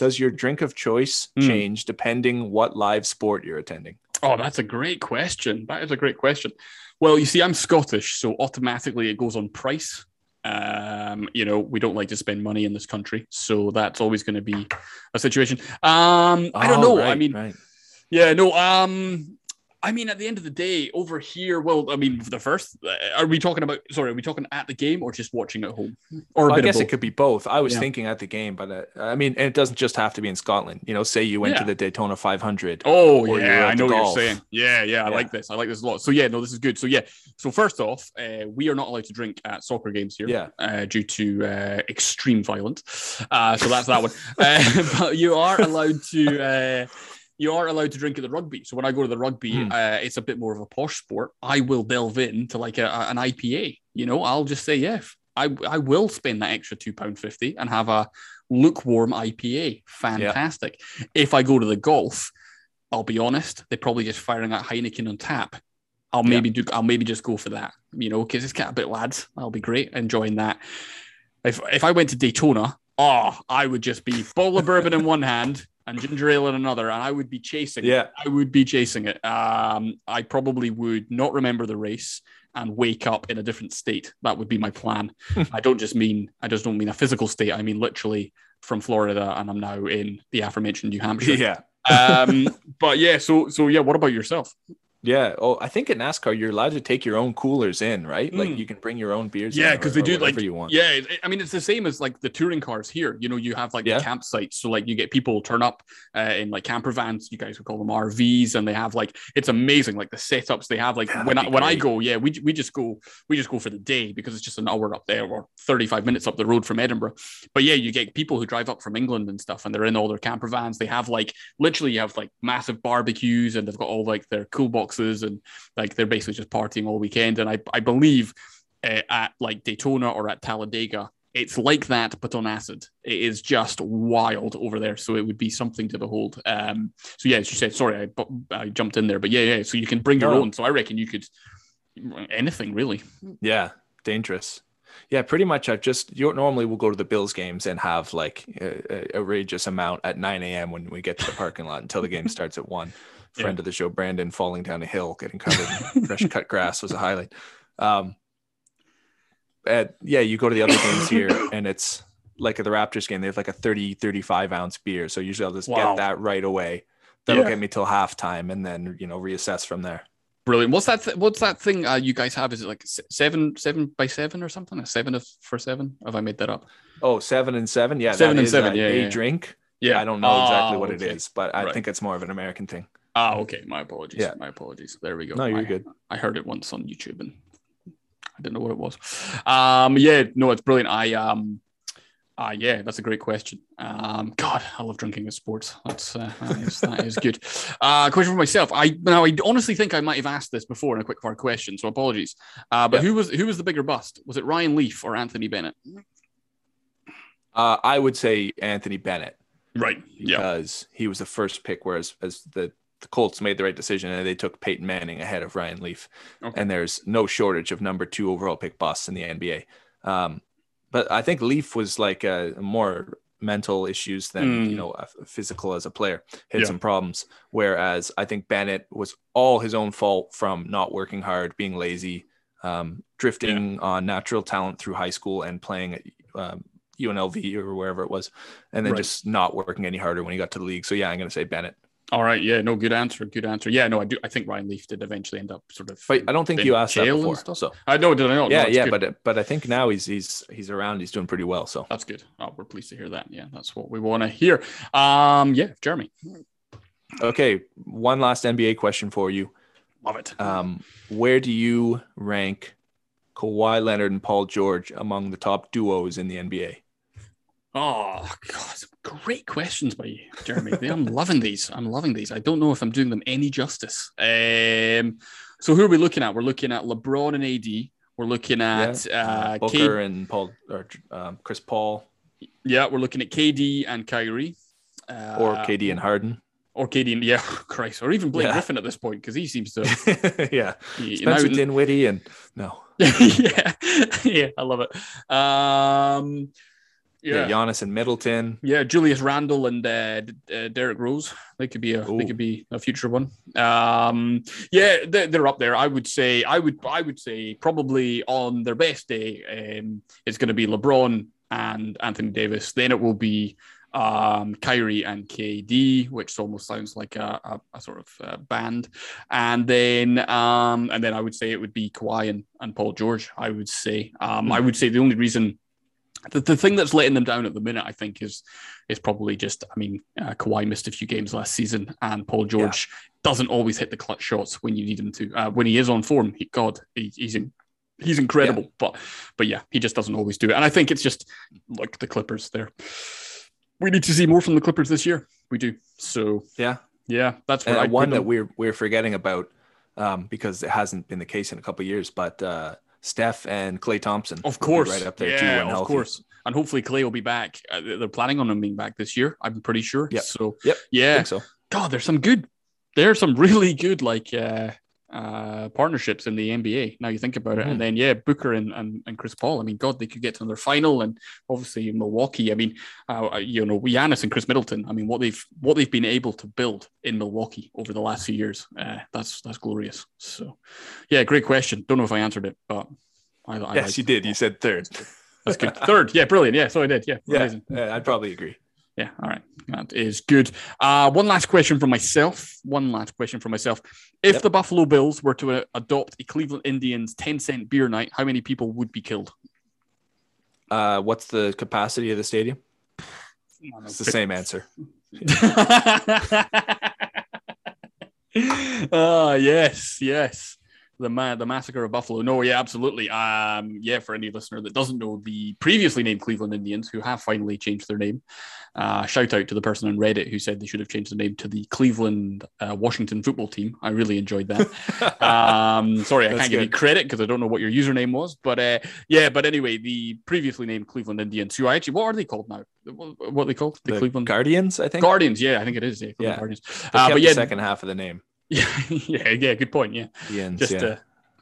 Does your drink of choice change depending what live sport you're attending? Oh, that's a great question. Well, you see, I'm Scottish, so automatically it goes on price. We don't like to spend money in this country, so that's always going to be a situation. I don't know. At the end of the day, over here, are we talking at the game or just watching at home? Or I guess it could be both. I was thinking at the game, but and it doesn't just have to be in Scotland. Say you went to the Daytona 500. Oh, yeah, I know what you're saying. Yeah, I like this a lot. So, yeah, no, this is good. So, yeah. So, first off, we are not allowed to drink at soccer games here due to extreme violence. So, that's that one. But you are allowed to... You are allowed to drink at the rugby. So when I go to the rugby, it's a bit more of a posh sport. I will delve into like an IPA. I'll just say, I will spend that extra £2.50 and have a lukewarm IPA. Fantastic. Yeah. If I go to the golf, I'll be honest, they're probably just firing out Heineken on tap. I'll maybe just go for that, because it's kind of a bit lads. I'll be great enjoying that. If I went to Daytona, I would just be bottle of bourbon in one hand and ginger ale in another, and I would be chasing it. I would be chasing it. I probably would not remember the race and wake up in a different state. That would be my plan. I just don't mean a physical state. I mean literally from Florida, and I'm now in the aforementioned New Hampshire. Yeah. But yeah, so yeah, what about yourself? Yeah. Oh, I think at NASCAR, you're allowed to take your own coolers in, right? Mm. Like you can bring your own beers. Yeah. Cause they do like, you want. Yeah. I mean, it's the same as like the touring cars here, you know, you have like the campsites. So like you get people turn up in like camper vans, you guys would call them RVs. And they have like, it's amazing. Like the setups they have, like when I go, we just go for the day because it's just an hour up there or 35 minutes up the road from Edinburgh. But yeah, you get people who drive up from England and stuff and they're in all their camper vans. They have like, literally you have like massive barbecues and they've got all like their cool boxes. And like they're basically just partying all weekend. And I believe at like Daytona or at Talladega, it's like that, but on acid. It is just wild over there. So it would be something to behold. So yeah, as you said, sorry, I jumped in there, but yeah. So you can bring your own. So I reckon you could anything really. Yeah, dangerous. Yeah, pretty much. Normally we'll go to the Bills games and have like a outrageous amount at 9 a.m. when we get to the parking lot until the game starts at 1. Friend of the show, Brandon, falling down a hill, getting covered in fresh cut grass was a highlight. You go to the other games here and it's like at the Raptors game, they have like a 35 ounce beer. So usually I'll just get that right away. That'll get me till halftime and then, you know, reassess from there. Brilliant. What's that thing you guys have? Is it like 7 by 7 or something? A 7 for 7? Have I made that up? Oh, 7 and 7. Yeah. 7 and 7. A drink. Yeah. I don't know exactly what it is, but I think it's more of an American thing. Ah, okay. My apologies. Yeah. My apologies. There we go. No, you're good. I heard it once on YouTube and I didn't know what it was. It's brilliant. That's a great question. God, I love drinking at sports. That is good. Question for myself. I honestly think I might have asked this before in a quick fire question, so apologies. But who was the bigger bust? Was it Ryan Leaf or Anthony Bennett? I would say Anthony Bennett. Right. Yeah. Because he was the first pick, whereas as the Colts made the right decision and they took Peyton Manning ahead of Ryan Leaf. Okay. And there's no shortage of number 2 overall pick busts in the NBA. But I think Leaf was like more mental issues than, physical as a player, had some problems. Whereas I think Bennett was all his own fault from not working hard, being lazy, drifting on natural talent through high school and playing at UNLV or wherever it was, and then just not working any harder when he got to the league. So I'm going to say Bennett. All right. Yeah. No, good answer. Yeah, no, I do. I think Ryan Leaf did eventually end up sort of, but I don't think you asked that before. So I know. Did I not? Yeah. No, yeah. Good. But I think now he's around, he's doing pretty well. So that's good. Oh, we're pleased to hear that. Yeah. That's what we want to hear. Jeremy. Okay. One last NBA question for you. Love it. Where do you rank Kawhi Leonard and Paul George among the top duos in the NBA? Oh, God. Great questions by you, Jeremy. I'm loving these. I don't know if I'm doing them any justice. So who are we looking at? We're looking at LeBron and AD. We're looking at Booker and Paul or Chris Paul. Yeah, we're looking at KD and Kyrie. Or KD and Harden. Or KD, or even Blake Griffin at this point, because he seems to... Spencer Dinwiddie and... No. Yeah, I love it. Giannis and Middleton. Yeah, Julius Randle and Derrick Rose. They could be a future one. They're up there. I would say probably on their best day, it's going to be LeBron and Anthony Davis. Then it will be Kyrie and KD, which almost sounds like a sort of band. And then I would say it would be Kawhi and Paul George. I would say. I would say the only reason. The thing that's letting them down at the minute, I think, is probably just, Kawhi missed a few games last season and Paul George doesn't always hit the clutch shots when you need him to. When he is on form, he's incredible. Yeah. But he just doesn't always do it. And I think it's just, look, the Clippers there. We need to see more from the Clippers this year. We do. So, yeah, that's what one that we're forgetting about because it hasn't been the case in a couple of years, but... Steph and Klay Thompson, of course, right up there too. Yeah, of course, and hopefully Klay will be back. They're planning on him being back this year. I'm pretty sure. Yeah. So, I think so. God, there's some really good, like partnerships in the NBA, now you think about it. And then, yeah, Booker and Chris Paul, I mean, God, they could get to another final. And obviously Milwaukee, I mean, you know, Giannis and Chris Middleton, I mean, what they've been able to build in Milwaukee over the last few years, that's glorious. So yeah, great question. Don't know if I answered it, but I yes, you did. You said third. That's good. Third. Yeah, brilliant. Yeah, so I did. Yeah, yeah, I'd probably agree. Yeah, all right. That is good. One last question from myself. If the Buffalo Bills were to adopt a Cleveland Indians 10-cent beer night, how many people would be killed? What's the capacity of the stadium? It's the same answer. Yes. The massacre of Buffalo. No, yeah, absolutely. For any listener that doesn't know, the previously named Cleveland Indians, who have finally changed their name, shout out to the person on Reddit who said they should have changed the name to the Cleveland Washington football team. I really enjoyed that. Sorry, I can't give you credit because I don't know what your username was, but anyway, the previously named Cleveland Indians, who I actually, what are they called now? What are they called? The Cleveland Guardians, I think. Guardians, yeah, I think it is. Yeah, Cleveland Guardians. The second half of the name. Yeah, good point. Yeah, ends, just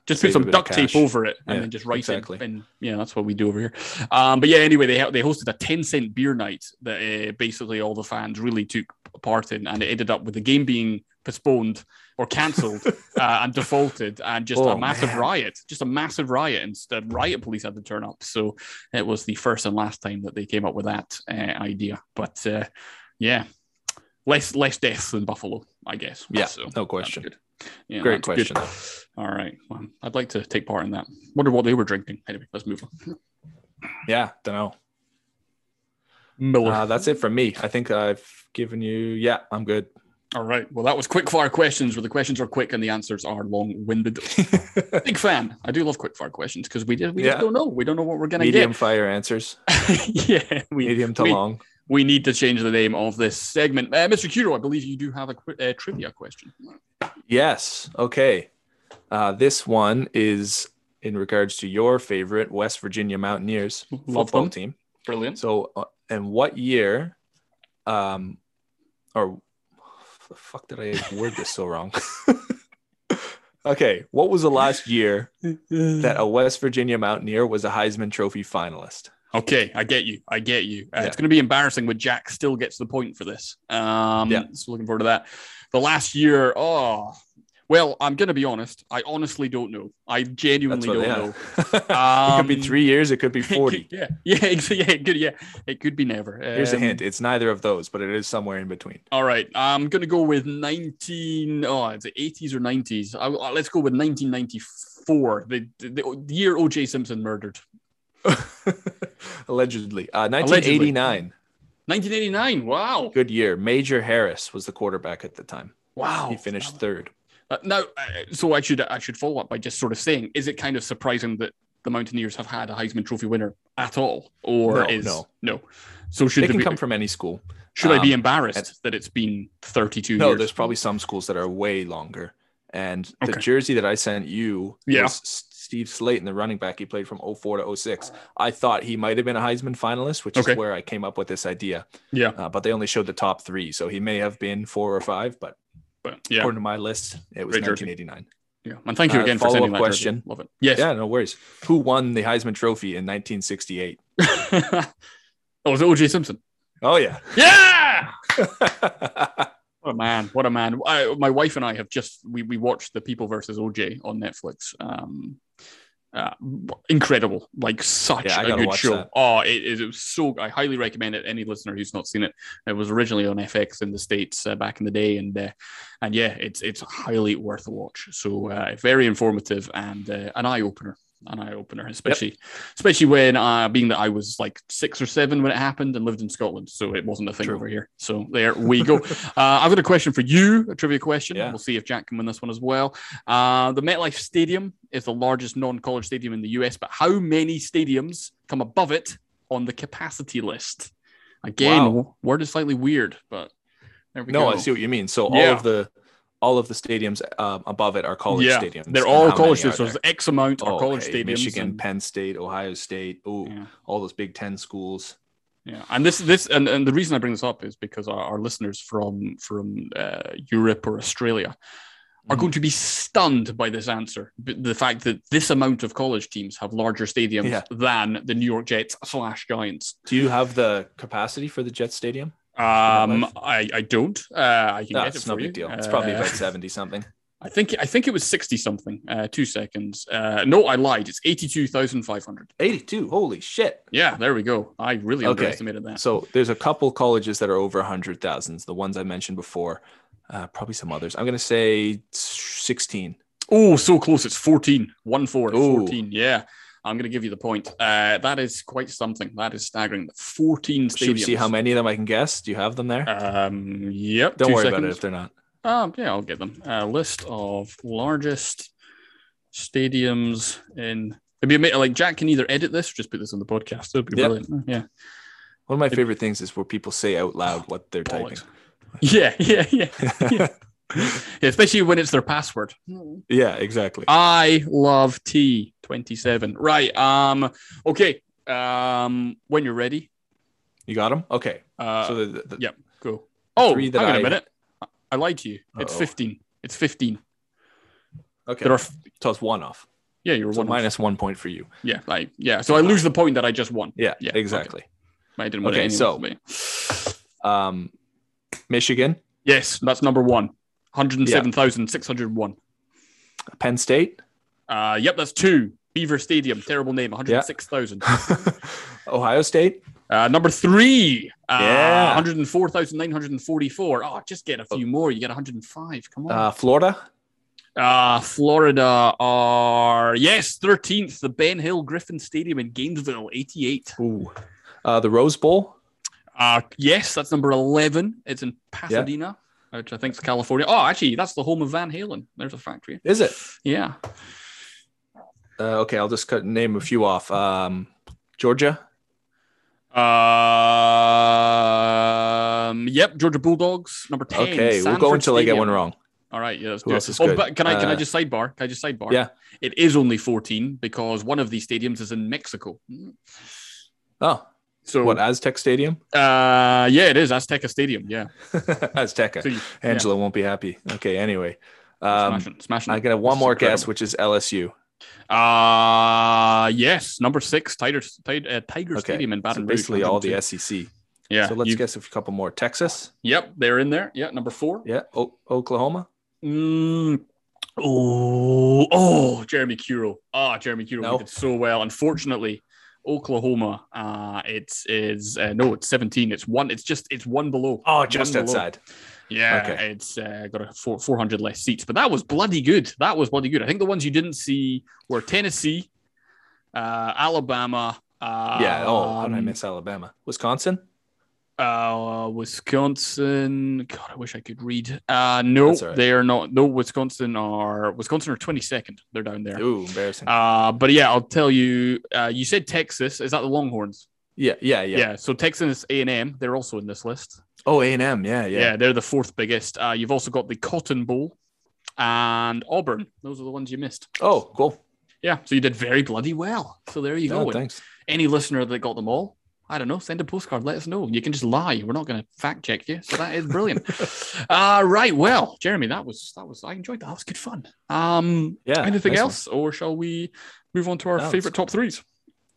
just put some duct tape over it and then just write it. And yeah, that's what we do over here. But yeah, anyway, they hosted a 10-cent beer night that basically all the fans really took part in, and it ended up with the game being postponed or cancelled and defaulted, and just a massive riot, and the riot police had to turn up. So it was the first and last time that they came up with that idea. But yeah. Less deaths than Buffalo, I guess. Yeah, so, no question. Yeah, great question. Good. All right. Well, I'd like to take part in that. Wonder what they were drinking. Anyway, let's move on. Yeah, don't know. Miller. That's it from me. I think I've given you... Yeah, I'm good. All right. Well, that was quick-fire questions where the questions are quick and the answers are long-winded. Big fan. I do love quick-fire questions because we just don't know. We don't know what we're going to get. Medium-fire answers. Yeah. Medium to long. We need to change the name of this segment. Mr. Curro, I believe you do have a trivia question. Yes. Okay. This one is in regards to your favorite West Virginia Mountaineers football team. Brilliant. So, and what year, the fuck did I word this so wrong? Okay. What was the last year that a West Virginia Mountaineer was a Heisman Trophy finalist? Okay, I get you. It's going to be embarrassing when Jack still gets the point for this. So looking forward to that. The last year, well, I'm going to be honest. I honestly don't know. I genuinely don't know. It could be 3 years. It could be 40. It could be never. Here's a hint. It's neither of those, but it is somewhere in between. All right. I'm going to go with 80s or 90s. Let's go with 1994, the year O.J. Simpson murdered. Allegedly. 1989. 1989. Wow. Good year. Major Harris was the quarterback at the time. Wow. He finished third. So I should follow up by just sort of saying, is it kind of surprising that the Mountaineers have had a Heisman Trophy winner at all? Or no. So should they come from any school? Should I be embarrassed that it's been 32 years? No, there's probably some schools that are way longer. And the jersey that I sent you was Steve Slayton, the running back. He played from 04 to 06. I thought he might have been a Heisman finalist, which is where I came up with this idea. Yeah. But they only showed the top three. So he may have been four or five, but according to my list, it was 1989. Yeah. And thank you again for sending that question. Love it. Yes. Yeah, no worries. Who won the Heisman Trophy in 1968? Was it O.J. Simpson? Oh, yeah. Yeah! What a man. My wife and I have we watched The People versus OJ on Netflix. Incredible. Like such a good show. That. It was so, I highly recommend it. Any listener who's not seen it, it was originally on FX in the States back in the day. And yeah, it's highly worth a watch. So very informative and an eye opener, especially when being that I was like 6 or 7 when it happened and lived in Scotland, so it wasn't a thing over here. So there we go. I've got a question for you, a trivia question. We'll see if Jack can win this one as well. The MetLife Stadium is the largest non-college stadium in the US, but how many stadiums come above it on the capacity list? Again, word is slightly weird, but there we go. No, I see what you mean. So all of the stadiums above it are college stadiums. They're all college stadiums. So there's X amount are college stadiums. Michigan, Penn State, Ohio State. All those Big Ten schools. Yeah, and this, and the reason I bring this up is because our listeners from Europe or Australia are going to be stunned by this answer. The fact that this amount of college teams have larger stadiums than the New York Jets / Giants. Do you have the capacity for the Jets stadium? I don't. I can get it for you. No big deal. It's probably about 70-something. I think it was 60-something. 2 seconds. No, I lied. It's 82,500. 82? Holy shit. Yeah, there we go. I really underestimated that. So there's a couple colleges that are over 100,000. The ones I mentioned before. Probably some others. I'm going to say 16. Oh, so close. It's 14. 1-4. 14. Yeah. I'm going to give you the point. That is quite something. That is staggering. 14 stadiums. Should we see how many of them I can guess? Do you have them there? Yep. Don't worry about it if they're not. Yeah, I'll get them. List of largest stadiums in... It'd be like Jack can either edit this or just put this on the podcast. It'd be brilliant. Yeah. One of my favorite things is where people say out loud what they're typing. Yeah. Especially when it's their password. Yeah, exactly. I love T27. Right. Okay. When you're ready. You got them? Okay. So the yeah, go. Oh, hang on a minute. I lied to you. It's 15. It's 15. Okay. So it's one off. Yeah, you're one off. Minus 1 point for you. Yeah. So I lose the point that I just won. Yeah exactly. Okay. I didn't win anyway. So... Michigan. Yes, that's number one. 107,601. Penn State. Yep, that's two. Beaver Stadium, terrible name. 106,000. Ohio State. Number three. 104,944. Oh, just get a few more. You get 105. Come on. Florida. Florida are 13th. The Ben Hill Griffin Stadium in Gainesville, 88. Ooh. The Rose Bowl. Yes, that's number 11. It's in Pasadena, which I think is California. Oh, actually, that's the home of Van Halen. There's a factory. Is it? Yeah. Okay, I'll just name a few off. Georgia. Yep, Georgia Bulldogs, number 10. Okay, Sanford we'll go until I get one wrong. All right, yeah, let's do it. But can I just sidebar? Can I just sidebar? Yeah. It is only 14 because one of these stadiums is in Mexico. Oh. So what, Aztec Stadium? Yeah, it is Azteca Stadium. Yeah, Azteca. So Angela won't be happy. Okay, anyway, smashing. I got one more guess, which is LSU. Yes, number 6, Tiger Stadium in Baton Rouge. Basically, all the SEC. Yeah. So let's guess a couple more. Texas. Yep, they're in there. Yeah, number 4. Yeah, Oklahoma. Jeremy Curro. Jeremy Curro did so well. Unfortunately. Oklahoma, it's 17. It's one below. Oh, just one outside. Below. Yeah, okay. It's got 400 less seats, but that was bloody good. I think the ones you didn't see were Tennessee, Alabama. How did I miss Alabama? Wisconsin. Wisconsin. God, I wish I could read. No, right. They are not. No, Wisconsin are 22nd. They're down there. Ooh, embarrassing. But yeah, I'll tell you. You said Texas. Is that the Longhorns? Yeah. So Texas A&M. They're also in this list. Oh, A&M. Yeah. Yeah, they're the 4th biggest. You've also got the Cotton Bowl and Auburn. Those are the ones you missed. Oh, cool. Yeah. So you did very bloody well. So there you go. And thanks. Any listener that got them all. I don't know. Send a postcard. Let us know. You can just lie. We're not going to fact check you. So that is brilliant. Right. Well, Jeremy, that was. I enjoyed that. That was good fun. Anything else, or shall we move on to our favorite top 3s?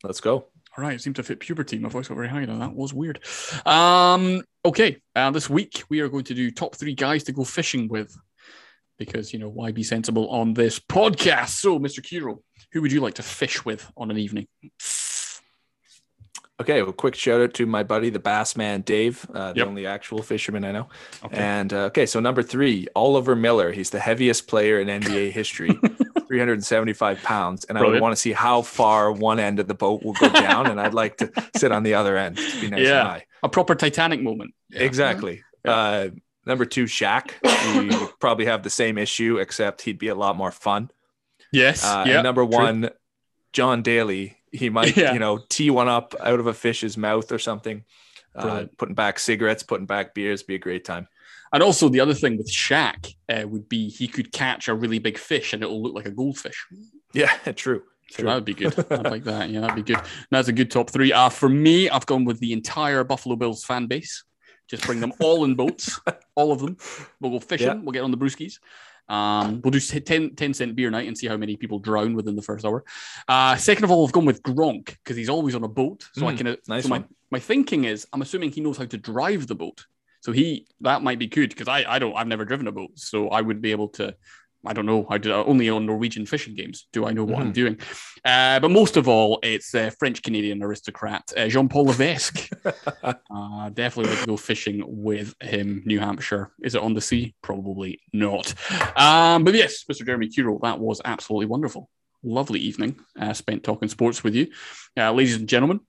Let's go. All right. It seemed to fit puberty. My voice got very high. Now that was weird. Okay. This week we are going to do top 3 guys to go fishing with, because why be sensible on this podcast? So, Mr. Curro, who would you like to fish with on an evening? Okay, well, quick shout out to my buddy, the bass man, Dave, the only actual fisherman I know. Okay. And so number 3, Oliver Miller. He's the heaviest player in NBA history, 375 pounds. And brilliant. I would want to see how far one end of the boat will go down. And I'd like to sit on the other end. It'd be nice and high. A proper Titanic moment. Yeah. Exactly. Yeah. Number 2, Shaq. He would probably have the same issue, except he'd be a lot more fun. Yes. And number 1, true. John Daly. He might, tee one up out of a fish's mouth or something, putting back cigarettes, putting back beers, be a great time. And also the other thing with Shaq would be he could catch a really big fish and it'll look like a goldfish. Yeah, true. So that would be good. I'd like that. Yeah, that'd be good. And that's a good top 3. For me, I've gone with the entire Buffalo Bills fan base. Just bring them all in boats, all of them. We'll go fishing. Yeah. We'll get on the brewskis. We'll do 10 cent beer night and see how many people drown within the first hour. Second of all, I've gone with Gronk because he's always on a boat. So I can. Nice. So my thinking is, I'm assuming he knows how to drive the boat. So that might be good because I've never driven a boat, so I would be able to. I don't know. I do only on Norwegian fishing games do I know what I'm doing. But most of all, it's a French Canadian aristocrat, Jean-Paul Levesque. Definitely would go fishing with him. New Hampshire. Is it on the sea? Probably not. But yes, Mr. Jeremy Curro, that was absolutely wonderful. Lovely evening spent talking sports with you. Ladies and gentlemen,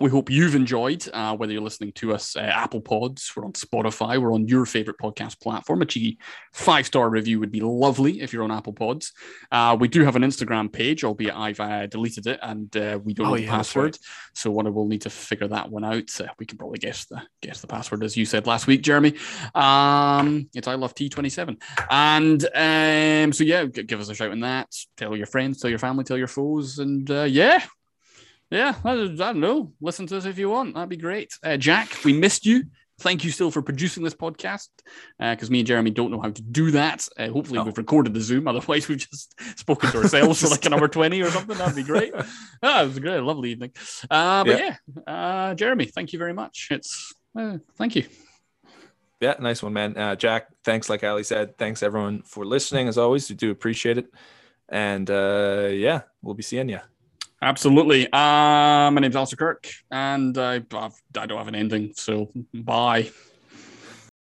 we hope you've enjoyed, whether you're listening to us, Apple Pods, we're on Spotify, we're on your favorite podcast platform. A cheeky 5-star review would be lovely if you're on Apple Pods. We do have an Instagram page, albeit I've deleted it, and we don't know the password. So we'll need to figure that one out. We can probably guess the password, as you said last week, Jeremy. It's I Love T27. And so, yeah, give us a shout in that. Tell your friends, tell your family, tell your foes, and yeah, I don't know. Listen to us if you want. That'd be great. Jack, we missed you. Thank you still for producing this podcast because me and Jeremy don't know how to do that. Hopefully we've recorded the Zoom. Otherwise, we've just spoken to ourselves for like an hour 20 or something. That'd be great. It was a great, lovely evening. Jeremy, thank you very much. Thank you. Yeah, nice one, man. Jack, thanks. Like Ali said, thanks everyone for listening. As always, we do appreciate it. And we'll be seeing you. Absolutely. My name's Alistair Kirk, and I don't have an ending, so bye.